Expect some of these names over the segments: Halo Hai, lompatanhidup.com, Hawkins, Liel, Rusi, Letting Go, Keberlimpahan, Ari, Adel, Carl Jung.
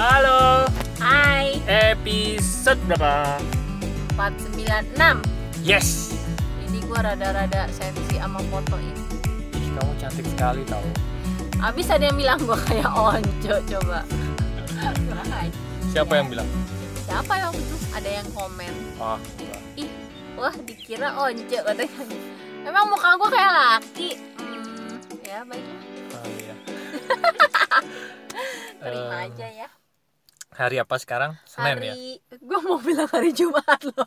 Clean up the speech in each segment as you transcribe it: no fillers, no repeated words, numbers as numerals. Halo. Hai. Episode berapa? 496. Yes. Ini gue rada-rada sensi sama foto ini. Ih, kamu cantik sekali tau. Abis ada yang bilang gue kayak onco coba. Siapa ya. Yang bilang? Siapa yang itu? Ada yang komen. Ah. Ih, wah dikira onco katanya. Emang muka gue kayak laki. Ya baiklah. Oh iya. Terima aja ya. Hari apa sekarang? Senin ya? Gue mau bilang hari Jumat loh.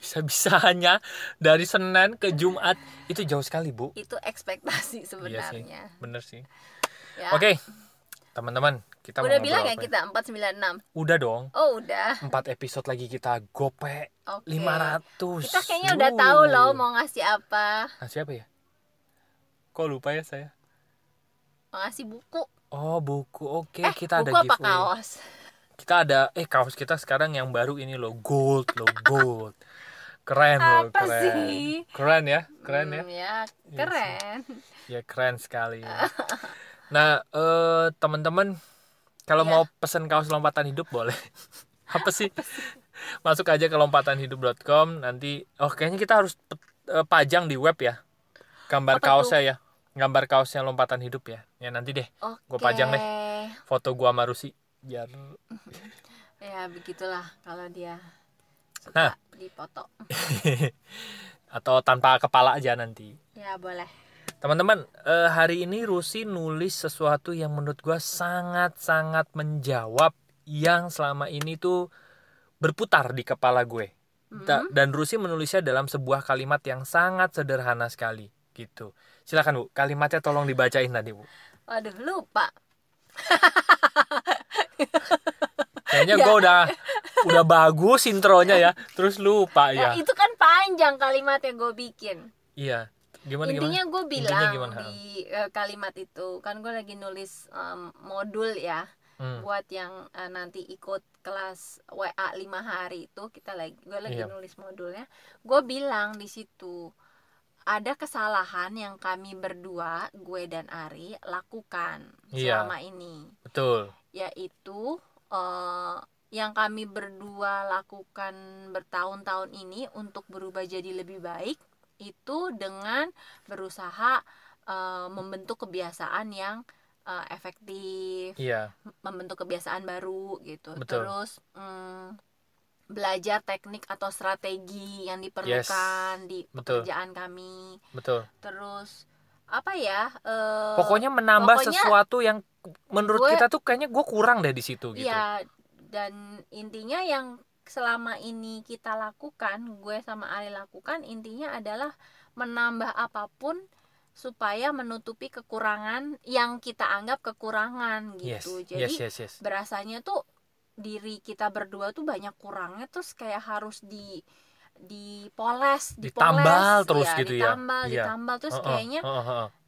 Bisa-bisanya dari Senin ke Jumat. Itu jauh sekali Bu. Itu ekspektasi sebenarnya. Iya sih, bener sih ya. Oke, teman-teman kita udah bilang ya kita 496? Udah dong. Oh udah, 4 episode lagi kita gope. Okay. 500. Kita kayaknya udah tahu loh mau ngasih apa. Ngasih apa ya? Kok lupa ya saya? Ngasih buku. Oh buku, oke. Kita buku ada giveaway. Buku apa kaos? Kita ada, kaos kita sekarang yang baru ini loh, gold. Keren loh, sih? Keren ya? Keren. Ya keren sekali. Ya. Nah, teman-teman, kalau mau pesan kaos lompatan hidup boleh. Apa sih? Masuk aja ke lompatanhidup.com nanti. Oh kayaknya kita harus pajang di web ya. Gambar kaosnya ya. Gambar kaosnya lompatan hidup ya. Ya nanti deh. Okay. Gue pajang deh. Foto gue sama Rusi biar. Ya begitulah kalau dia suka dipoto. Atau tanpa kepala aja nanti. Ya boleh. Teman-teman, hari ini Rusi nulis sesuatu yang menurut gue sangat-sangat menjawab yang selama ini tuh berputar di kepala gue. Dan Rusi menulisnya dalam sebuah kalimat yang sangat sederhana sekali gitu. Silakan Bu, kalimatnya tolong dibacain tadi Bu. Waduh, lupa. Kayaknya gue udah bagus intronya ya, terus lupa ya. Itu kan panjang kalimat yang gue bikin. Iya, gimana? Intinya gue bilang di kalimat itu, kan gue lagi nulis modul ya. Buat yang nanti ikut kelas WA 5 hari itu gue lagi nulis modulnya. Gue bilang di situ ada kesalahan yang kami berdua, gue dan Ari, lakukan selama ini. Betul. Yaitu yang kami berdua lakukan bertahun-tahun ini untuk berubah jadi lebih baik itu dengan berusaha membentuk kebiasaan yang efektif, membentuk kebiasaan baru gitu. Betul. Terus belajar teknik atau strategi yang diperlukan di pekerjaan kami. Betul. Terus apa ya? Pokoknya menambah sesuatu yang menurut kita tuh kayaknya gue kurang deh di situ gitu. Iya. Dan intinya yang selama ini kita lakukan, gue sama Ali lakukan, intinya adalah menambah apapun supaya menutupi kekurangan yang kita anggap kekurangan gitu. Jadi berasanya tuh diri kita berdua tuh banyak kurangnya, terus kayak harus ditambal terus kayaknya.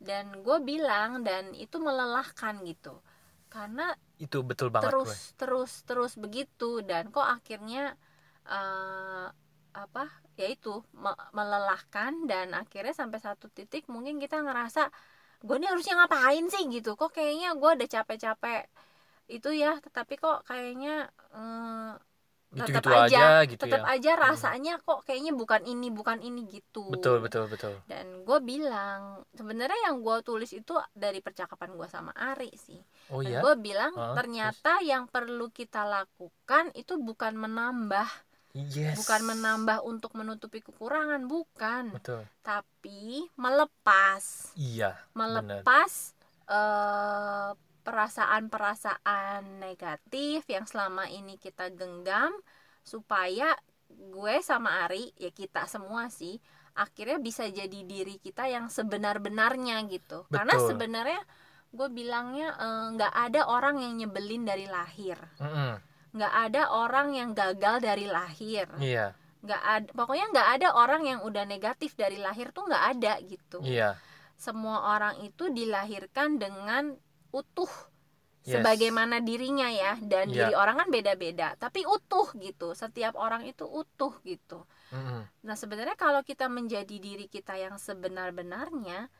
Dan gue bilang dan itu melelahkan gitu karena itu betul banget terus begitu dan kok akhirnya yaitu melelahkan dan akhirnya sampai satu titik mungkin kita ngerasa gue ini harusnya ngapain sih gitu, kok kayaknya gue udah capek-capek itu ya, tetapi kok kayaknya tetap aja rasanya kok kayaknya bukan ini gitu. Betul. Dan gue bilang sebenarnya yang gue tulis itu dari percakapan gue sama Ari sih. Dan gue bilang ternyata yang perlu kita lakukan itu bukan menambah, bukan menambah untuk menutupi kekurangan, bukan. Betul. Tapi melepas. Iya. Melepas perasaan-perasaan negatif yang selama ini kita genggam supaya gue sama Ari, ya kita semua sih, akhirnya bisa jadi diri kita yang sebenar-benarnya gitu. Betul. Karena sebenarnya gue bilangnya gak ada orang yang nyebelin dari lahir. Gak ada orang yang gagal dari lahir. Iya. Pokoknya gak ada orang yang udah negatif dari lahir tuh gak ada gitu. Iya. Semua orang itu dilahirkan dengan utuh sebagaimana dirinya ya, dan diri orang kan beda-beda tapi utuh gitu, setiap orang itu utuh gitu. Nah sebenarnya kalau kita menjadi diri kita yang sebenar-benarnya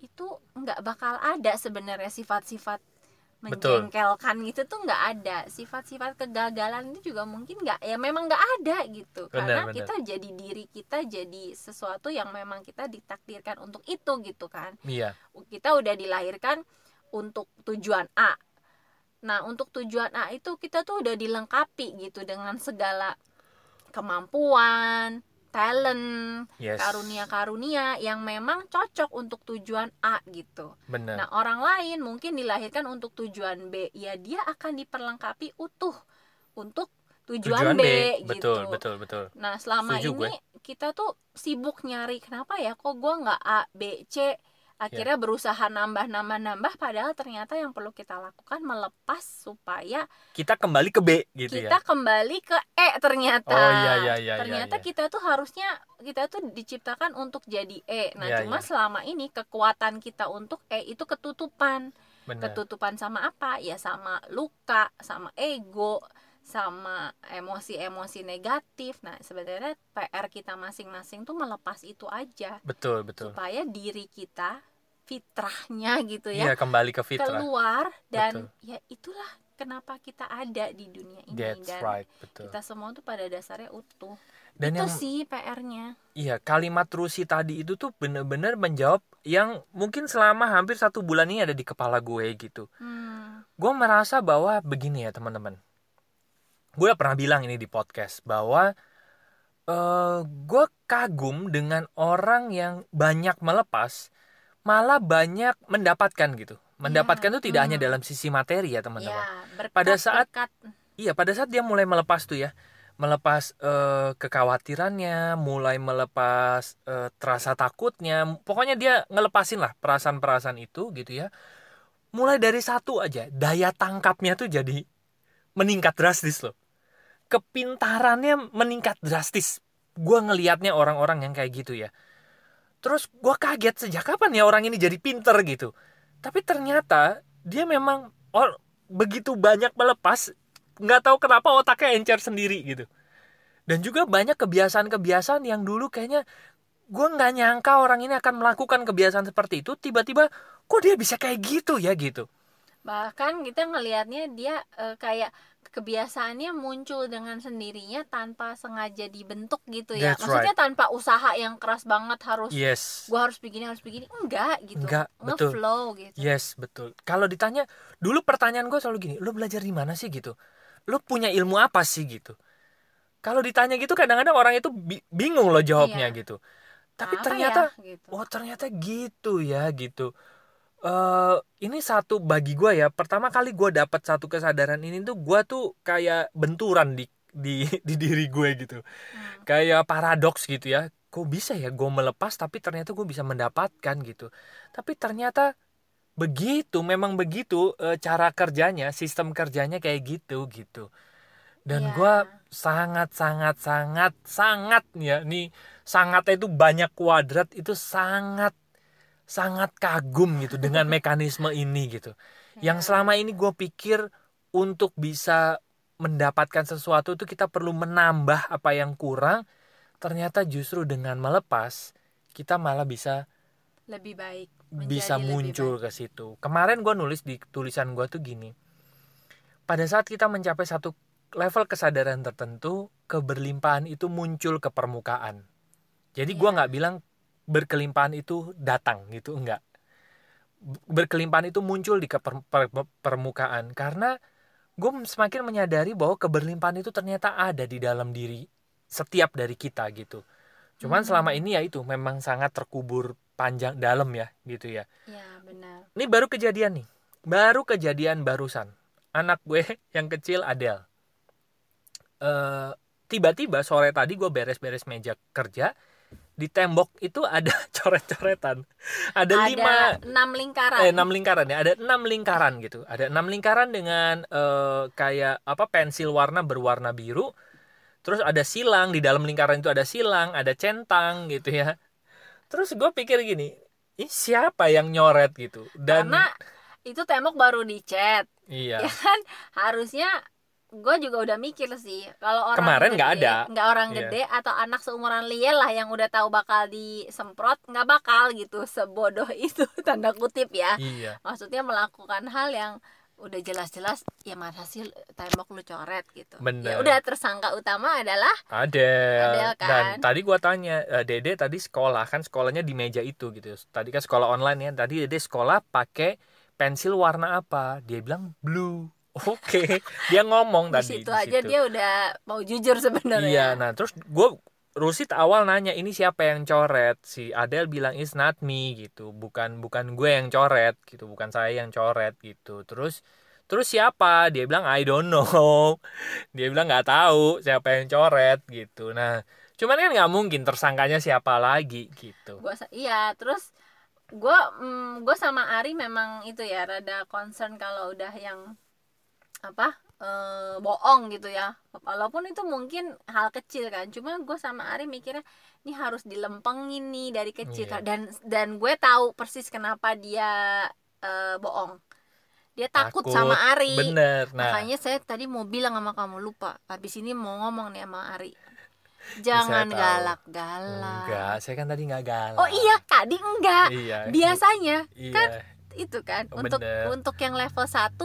itu nggak bakal ada sebenarnya sifat-sifat menjengkelkan gitu tuh nggak ada. Sifat-sifat kegagalan itu juga mungkin nggak, ya memang nggak ada gitu. Karena kita jadi diri kita, jadi sesuatu yang memang kita ditakdirkan untuk itu gitu kan. Iya. Kita udah dilahirkan untuk tujuan A. Nah untuk tujuan A itu kita tuh udah dilengkapi gitu dengan segala kemampuan, talent, karunia-karunia yang memang cocok untuk tujuan A gitu. Bener. Nah orang lain mungkin dilahirkan untuk tujuan B, ya dia akan diperlengkapi utuh untuk tujuan B gitu. Betul. Nah selama ini kita tuh sibuk nyari kenapa ya kok gue nggak A, B, C. Akhirnya berusaha nambah, padahal ternyata yang perlu kita lakukan melepas supaya kita kembali ke B gitu, kita kembali ke E ternyata. Ternyata kita tuh harusnya, kita tuh diciptakan untuk jadi E. Nah cuma selama ini kekuatan kita untuk E itu ketutupan. Bener. Ketutupan sama apa? Ya sama luka, sama ego, sama emosi-emosi negatif. Nah sebenarnya PR kita masing-masing tuh melepas itu aja. Betul. Supaya diri kita fitrahnya gitu ya. Iya, kembali ke fitrah. Keluar dan ya itulah kenapa kita ada di dunia ini. That's dan right, betul. Kita semua tuh pada dasarnya utuh. Dan itu yang, sih PR-nya. Iya, kalimat Rusi tadi itu tuh benar-benar menjawab yang mungkin selama hampir 1 bulan ini ada di kepala gue gitu. Gue merasa bahwa begini ya teman-teman. Gue udah pernah bilang ini di podcast bahwa gue kagum dengan orang yang banyak melepas malah banyak mendapatkan gitu. Mendapatkan itu tidak hanya dalam sisi materi ya teman-teman. Pada saat dia mulai melepas tuh ya, melepas kekhawatirannya, mulai melepas terasa takutnya, pokoknya dia ngelepasin lah perasaan-perasaan itu gitu ya. Mulai dari satu aja, daya tangkapnya tuh jadi meningkat drastis loh. Kepintarannya meningkat drastis. Gue ngelihatnya orang-orang yang kayak gitu ya. Terus gue kaget sejak kapan ya orang ini jadi pinter gitu. Tapi ternyata dia memang begitu banyak melepas, gak tahu kenapa otaknya encer sendiri gitu. Dan juga banyak kebiasaan-kebiasaan yang dulu kayaknya gue gak nyangka orang ini akan melakukan kebiasaan seperti itu. Tiba-tiba kok dia bisa kayak gitu ya gitu. Bahkan kita ngelihatnya dia kayak kebiasaannya muncul dengan sendirinya tanpa sengaja dibentuk gitu ya. That's maksudnya tanpa usaha yang keras banget harus gua harus begini enggak gitu. Nge-flow gitu. Yes, betul. Kalau ditanya, dulu pertanyaan gua selalu gini, "Lu belajar di mana sih?" gitu. "Lu punya ilmu apa sih?" gitu. Kalau ditanya gitu kadang-kadang orang itu bingung loh jawabnya gitu. Tapi ternyata ternyata gitu ya. Ini satu bagi gue ya, pertama kali gue dapat satu kesadaran ini tuh gue tuh kayak benturan di diri gue gitu. Kayak paradoks gitu ya. Kok bisa ya gue melepas tapi ternyata gue bisa mendapatkan gitu. Tapi ternyata memang begitu cara kerjanya, sistem kerjanya kayak gitu. Dan gue sangat ya, nih sangatnya itu banyak kuadrat, itu sangat kagum gitu dengan mekanisme ini gitu. Yang selama ini gue pikir untuk bisa mendapatkan sesuatu itu kita perlu menambah apa yang kurang. Ternyata justru dengan melepas kita malah bisa lebih baik, bisa muncul ke situ. Kemarin gue nulis di tulisan gue tuh gini. Pada saat kita mencapai satu level kesadaran tertentu, keberlimpahan itu muncul ke permukaan. Jadi gue nggak bilang berkelimpahan itu datang gitu, enggak. Berkelimpahan itu muncul di permukaan karena gue semakin menyadari bahwa keberlimpahan itu ternyata ada di dalam diri setiap dari kita gitu. Cuman selama ini ya itu memang sangat terkubur panjang dalam ya gitu ya. Ya benar. Ini baru kejadian nih. Baru kejadian barusan. Anak gue yang kecil Adel. Tiba-tiba sore tadi gue beres-beres meja kerja. Di tembok itu ada coret-coretan. Ada 6 lingkaran ya. Ada 6 lingkaran gitu. Ada 6 lingkaran dengan kayak apa pensil warna berwarna biru. Terus ada silang. Di dalam lingkaran itu ada silang, ada centang gitu ya. Terus gue pikir gini, ini siapa yang nyoret gitu? Dan karena itu tembok baru dicat. Iya. Ya kan harusnya. Gue juga udah mikir sih kalau orang kemarin nggak ada, nggak orang gede atau anak seumuran Liel lah yang udah tahu bakal disemprot, nggak bakal gitu sebodoh itu tanda kutip ya. Maksudnya melakukan hal yang udah jelas-jelas ya masa sih tembok lu coret gitu. Bener. Ya udah, tersangka utama adalah Adel kan? Dan tadi gua tanya, Dede tadi sekolah kan, sekolahnya di meja itu gitu. Tadi kan sekolah online ya. Tadi Dede sekolah pakai pensil warna apa? Dia bilang blue. Oke. Okay. Dia ngomong tadi. Di situ aja dia udah mau jujur sebenarnya. Iya, nah terus gua Rusi awal nanya ini siapa yang coret, si Adel bilang it's not me gitu, bukan gue yang coret gitu, bukan saya yang coret gitu. Terus siapa? Dia bilang I don't know, dia bilang nggak tahu siapa yang coret gitu. Nah cuman kan nggak mungkin tersangkanya siapa lagi gitu. Gue sama Ari memang itu ya rada concern kalau udah yang bohong gitu ya, walaupun itu mungkin hal kecil kan, cuma gue sama Ari mikirnya ini harus dilempengin nih dari kecil. Yeah. Dan gue tahu persis kenapa dia bohong, dia takut sama Ari. Bener, nah. Makanya saya tadi mau bilang sama kamu, lupa habis ini mau ngomong nih sama Ari, jangan galak-galak. Enggak, saya kan tadi nggak galak. Oh iya, tadi enggak. Iya, biasanya iya. Kan itu kan untuk yang level 1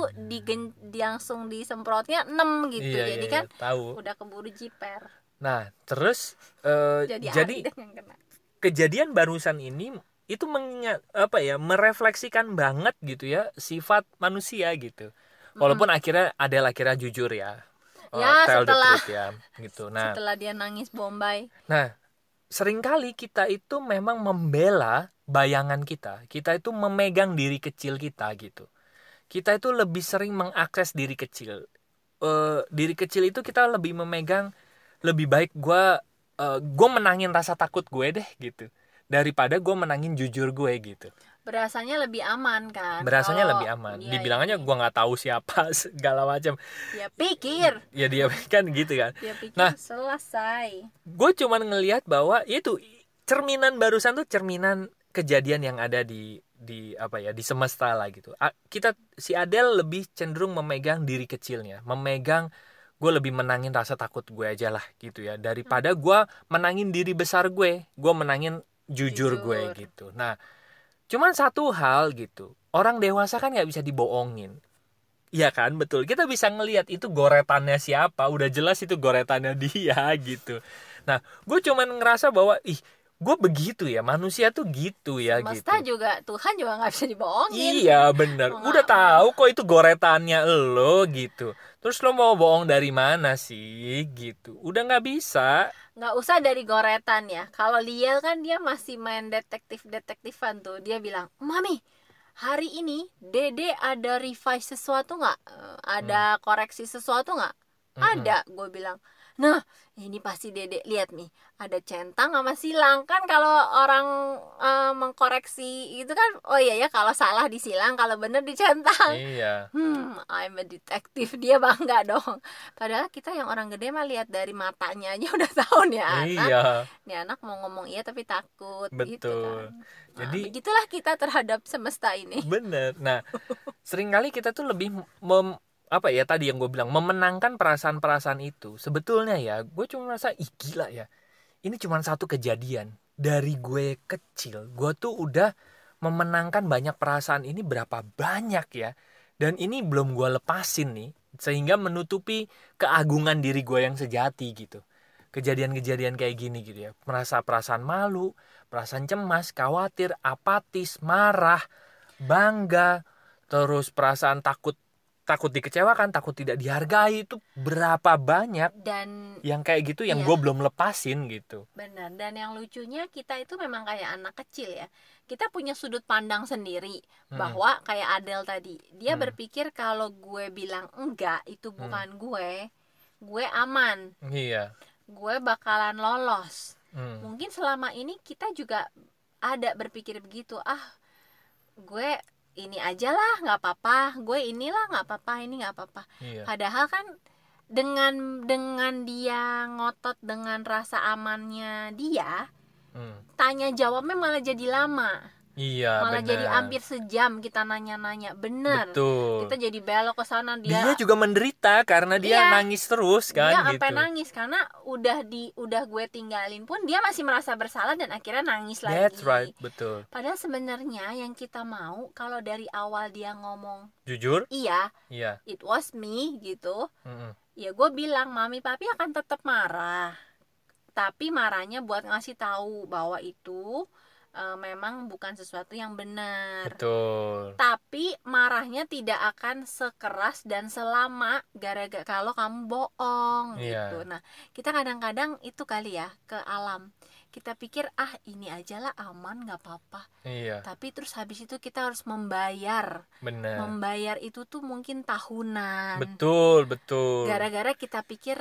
langsung disemprotnya 6 gitu. Iya, jadi kan tahu. Udah keburu jiper. Nah, terus jadi kejadian barusan ini itu merefleksikan banget gitu ya sifat manusia gitu. Walaupun akhirnya jujur ya. Gitu. Nah, setelah dia nangis Bombay. Nah, seringkali kita itu memang membela bayangan kita. Kita itu memegang diri kecil kita gitu. Kita itu lebih sering mengakses diri kecil. Diri kecil itu kita lebih memegang, lebih baik gue menangin rasa takut gue deh gitu, daripada gue menangin jujur gue gitu. Berasanya lebih aman kan? Berasanya lebih aman. Iya, dibilangannya gue nggak tahu siapa segala macam. Dia pikir. Ya dia kan gitu kan. Dia pikir nah, selesai. Gue cuman ngelihat bahwa itu cerminan barusan tuh cerminan kejadian yang ada di semesta lah gitu. Kita si Adel lebih cenderung memegang diri kecilnya, memegang gue lebih menangin rasa takut gue aja lah gitu ya, daripada gue menangin diri besar gue menangin jujur gue gitu. Nah. Cuman satu hal gitu, orang dewasa kan gak bisa dibohongin. Iya kan, betul. Kita bisa ngelihat itu goretannya siapa, udah jelas itu goretannya dia gitu. Nah, gue cuman ngerasa bahwa, gue begitu ya, manusia tuh gitu ya semesta gitu. Semesta juga, Tuhan juga gak bisa dibohongin. Iya benar, udah tahu kok itu goretannya lo gitu. Terus lo mau bohong dari mana sih gitu, udah gak bisa. Nggak usah dari goretan ya. Kalau Liel kan dia masih main detektif-detektifan tuh. Dia bilang, "Mami, hari ini Dede ada revise sesuatu nggak? Ada koreksi sesuatu nggak?" Ada, gue bilang. Nah, ini pasti Dede. Lihat nih, ada centang sama silang. Kan kalau orang mengkoreksi itu kan, oh iya ya, kalau salah disilang, kalau bener dicentang. Iya. I'm a detective. Dia bangga dong. Padahal kita yang orang gede mah lihat dari matanya aja udah tahu nih anak. Iya. Nih anak mau ngomong iya tapi takut. Betul. Gitu kan. Nah, jadi begitulah kita terhadap semesta ini. Bener. Nah, seringkali kita tuh lebih tadi yang gue bilang, memenangkan perasaan-perasaan itu. Sebetulnya ya, gue cuma merasa, gila ya, ini cuma satu kejadian. Dari gue kecil, gue tuh udah memenangkan banyak perasaan ini berapa banyak ya. Dan ini belum gue lepasin nih, sehingga menutupi keagungan diri gue yang sejati gitu. Kejadian-kejadian kayak gini gitu ya, merasa perasaan malu, perasaan cemas, khawatir, apatis, marah, bangga, terus perasaan takut dikecewakan, takut tidak dihargai, itu berapa banyak dan yang kayak gitu yang gue belum lepasin gitu. Benar, dan yang lucunya kita itu memang kayak anak kecil ya. Kita punya sudut pandang sendiri bahwa kayak Adel tadi, dia berpikir kalau gue bilang enggak itu bukan gue aman. Iya. Gue bakalan lolos. Mungkin selama ini kita juga ada berpikir begitu, gue ini aja lah nggak apa-apa, ini nggak apa-apa. Iya. Padahal kan dengan dia ngotot dengan rasa amannya dia, tanya jawabnya malah jadi lama. Iya, malah bener. Jadi hampir sejam kita nanya-nanya. Bener. Betul. Kita jadi belok ke sana. Dia juga menderita karena dia nangis terus kan. Dia sampai nangis karena udah gue tinggalin pun dia masih merasa bersalah dan akhirnya nangis lagi. That's right, betul. Padahal sebenarnya yang kita mau kalau dari awal dia ngomong jujur. Iya. It was me gitu. Ya gue bilang mami papi akan tetap marah. Tapi marahnya buat ngasih tahu bahwa itu memang bukan sesuatu yang benar. Betul. Tapi marahnya tidak akan sekeras dan selama gara-gara kalau kamu bohong gitu. Nah, kita kadang-kadang itu kali ya ke alam. Kita pikir ini ajalah aman enggak apa-apa. Iya. Tapi terus habis itu kita harus membayar. Benar. Membayar itu tuh mungkin tahunan. Betul. Gara-gara kita pikir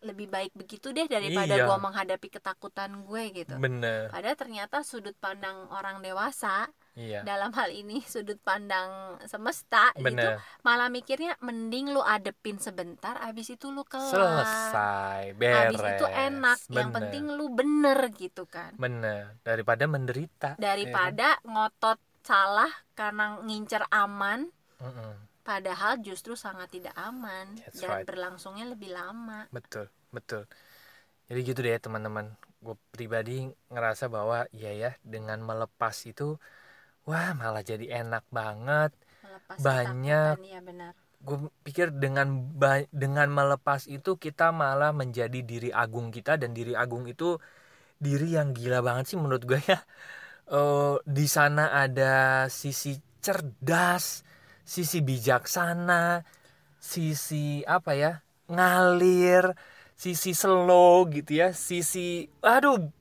lebih baik begitu deh daripada gue menghadapi ketakutan gue gitu. Bener. Padahal ternyata sudut pandang orang dewasa dalam hal ini sudut pandang semesta gitu malah mikirnya mending lu adepin sebentar, abis itu lu kelar, selesai, beres, abis itu enak. Yang penting lu bener gitu kan. Bener. Daripada menderita, daripada ngotot salah karena ngincer aman. Padahal justru sangat tidak aman. That's dan right. Berlangsungnya lebih lama. Betul. Jadi gitu deh teman-teman. Gue pribadi ngerasa bahwa dengan melepas itu, wah malah jadi enak banget. Melepas banyak. Iya benar. Gue pikir dengan melepas itu kita malah menjadi diri agung kita, dan diri agung itu diri yang gila banget sih menurut gue ya. Di sana ada sisi cerdas, sisi bijaksana, sisi ngalir, sisi slow gitu ya, sisi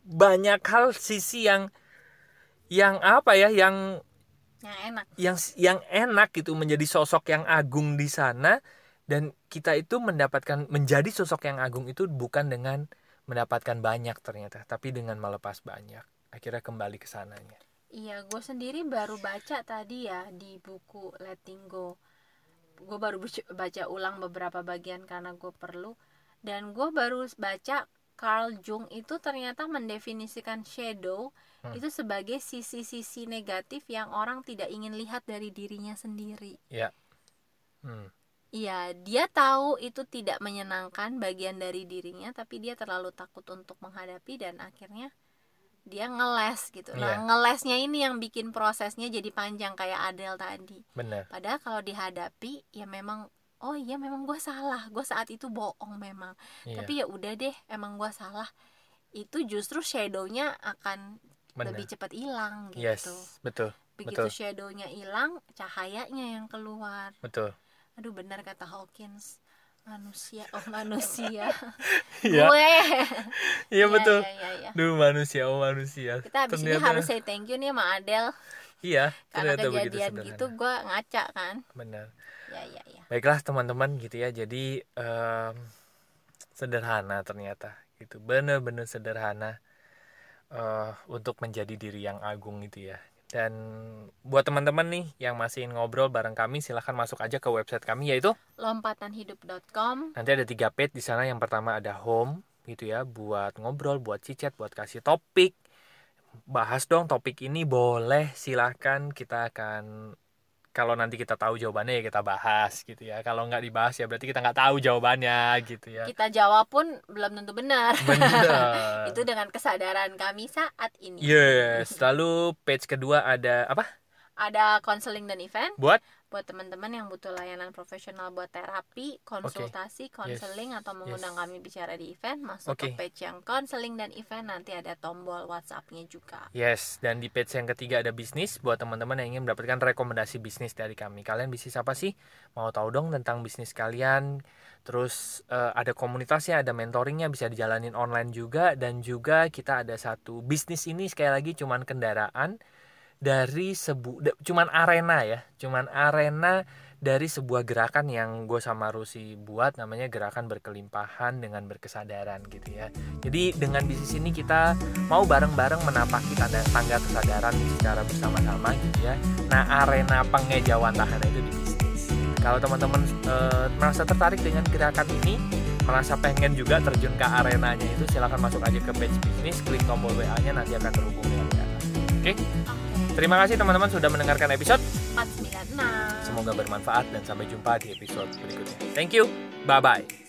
banyak hal, sisi yang enak. Yang enak gitu, menjadi sosok yang agung di sana, dan kita itu menjadi sosok yang agung itu bukan dengan mendapatkan banyak ternyata, tapi dengan melepas banyak. Akhirnya kembali ke sananya. Iya, gue sendiri baru baca tadi ya di buku Letting Go. Gue baru baca ulang beberapa bagian karena gue perlu. Dan gue baru baca Carl Jung itu ternyata mendefinisikan shadow itu sebagai sisi-sisi negatif yang orang tidak ingin lihat dari dirinya sendiri. Iya. Iya, dia tahu itu tidak menyenangkan bagian dari dirinya, tapi dia terlalu takut untuk menghadapi dan akhirnya dia ngeles gitu. Nah, ngelesnya ini yang bikin prosesnya jadi panjang kayak Adel tadi. Bener. Padahal kalau dihadapi ya memang memang gue salah, gue saat itu bohong memang. Tapi ya udah deh, emang gue salah. Itu justru shadownya akan lebih cepat hilang gitu. Yes, betul. Begitu shadownya hilang, cahayanya yang keluar. Betul. Aduh benar kata Hawkins. manusia gue betul manusia kita abis ternyata. Ini harus say thank you nih sama Adel karena kejadian gitu gue ngaca kan. Benar. Baiklah teman-teman gitu ya, jadi sederhana ternyata gitu, benar-benar sederhana untuk menjadi diri yang agung gitu ya. Dan buat teman-teman nih yang masih ngobrol bareng kami, silahkan masuk aja ke website kami yaitu lompatanhidup.com. Nanti ada 3 page di sana. Yang pertama ada home gitu ya, buat ngobrol, buat cicat, buat kasih topik. Bahas dong topik ini, boleh silahkan. Kita akan, kalau nanti kita tahu jawabannya ya kita bahas gitu ya. Kalau nggak dibahas ya berarti kita nggak tahu jawabannya gitu ya. Kita jawab pun belum tentu benar. Itu dengan kesadaran kami saat ini. Yes. Lalu page kedua ada apa? Ada counseling dan event. Buat teman-teman yang butuh layanan profesional buat terapi, konsultasi, counseling atau mengundang kami bicara di event, masuk ke page yang counseling dan event, nanti ada tombol WhatsApp-nya juga. Yes, dan di page yang ketiga ada bisnis buat teman-teman yang ingin mendapatkan rekomendasi bisnis dari kami. Kalian bisnis apa sih? Mau tahu dong tentang bisnis kalian. Terus ada komunitasnya, ada mentoringnya, bisa dijalanin online juga. Dan juga kita ada satu bisnis, ini sekali lagi cuman kendaraan dari cuman arena dari sebuah gerakan yang gue sama Rusi buat, namanya gerakan berkelimpahan dengan berkesadaran gitu ya. Jadi dengan bisnis ini kita mau bareng-bareng menapaki tangga kesadaran secara bersama-sama gitu ya. Nah, arena pengejauhan tahanan itu di bisnis. Kalau teman-teman merasa tertarik dengan gerakan ini, merasa pengen juga terjun ke arenanya itu, silakan masuk aja ke page bisnis, klik tombol WA-nya, nanti akan terhubung dengan kita. Oke. Oke? Terima kasih teman-teman sudah mendengarkan episode 496. Semoga bermanfaat dan sampai jumpa di episode berikutnya. Thank you. Bye-bye.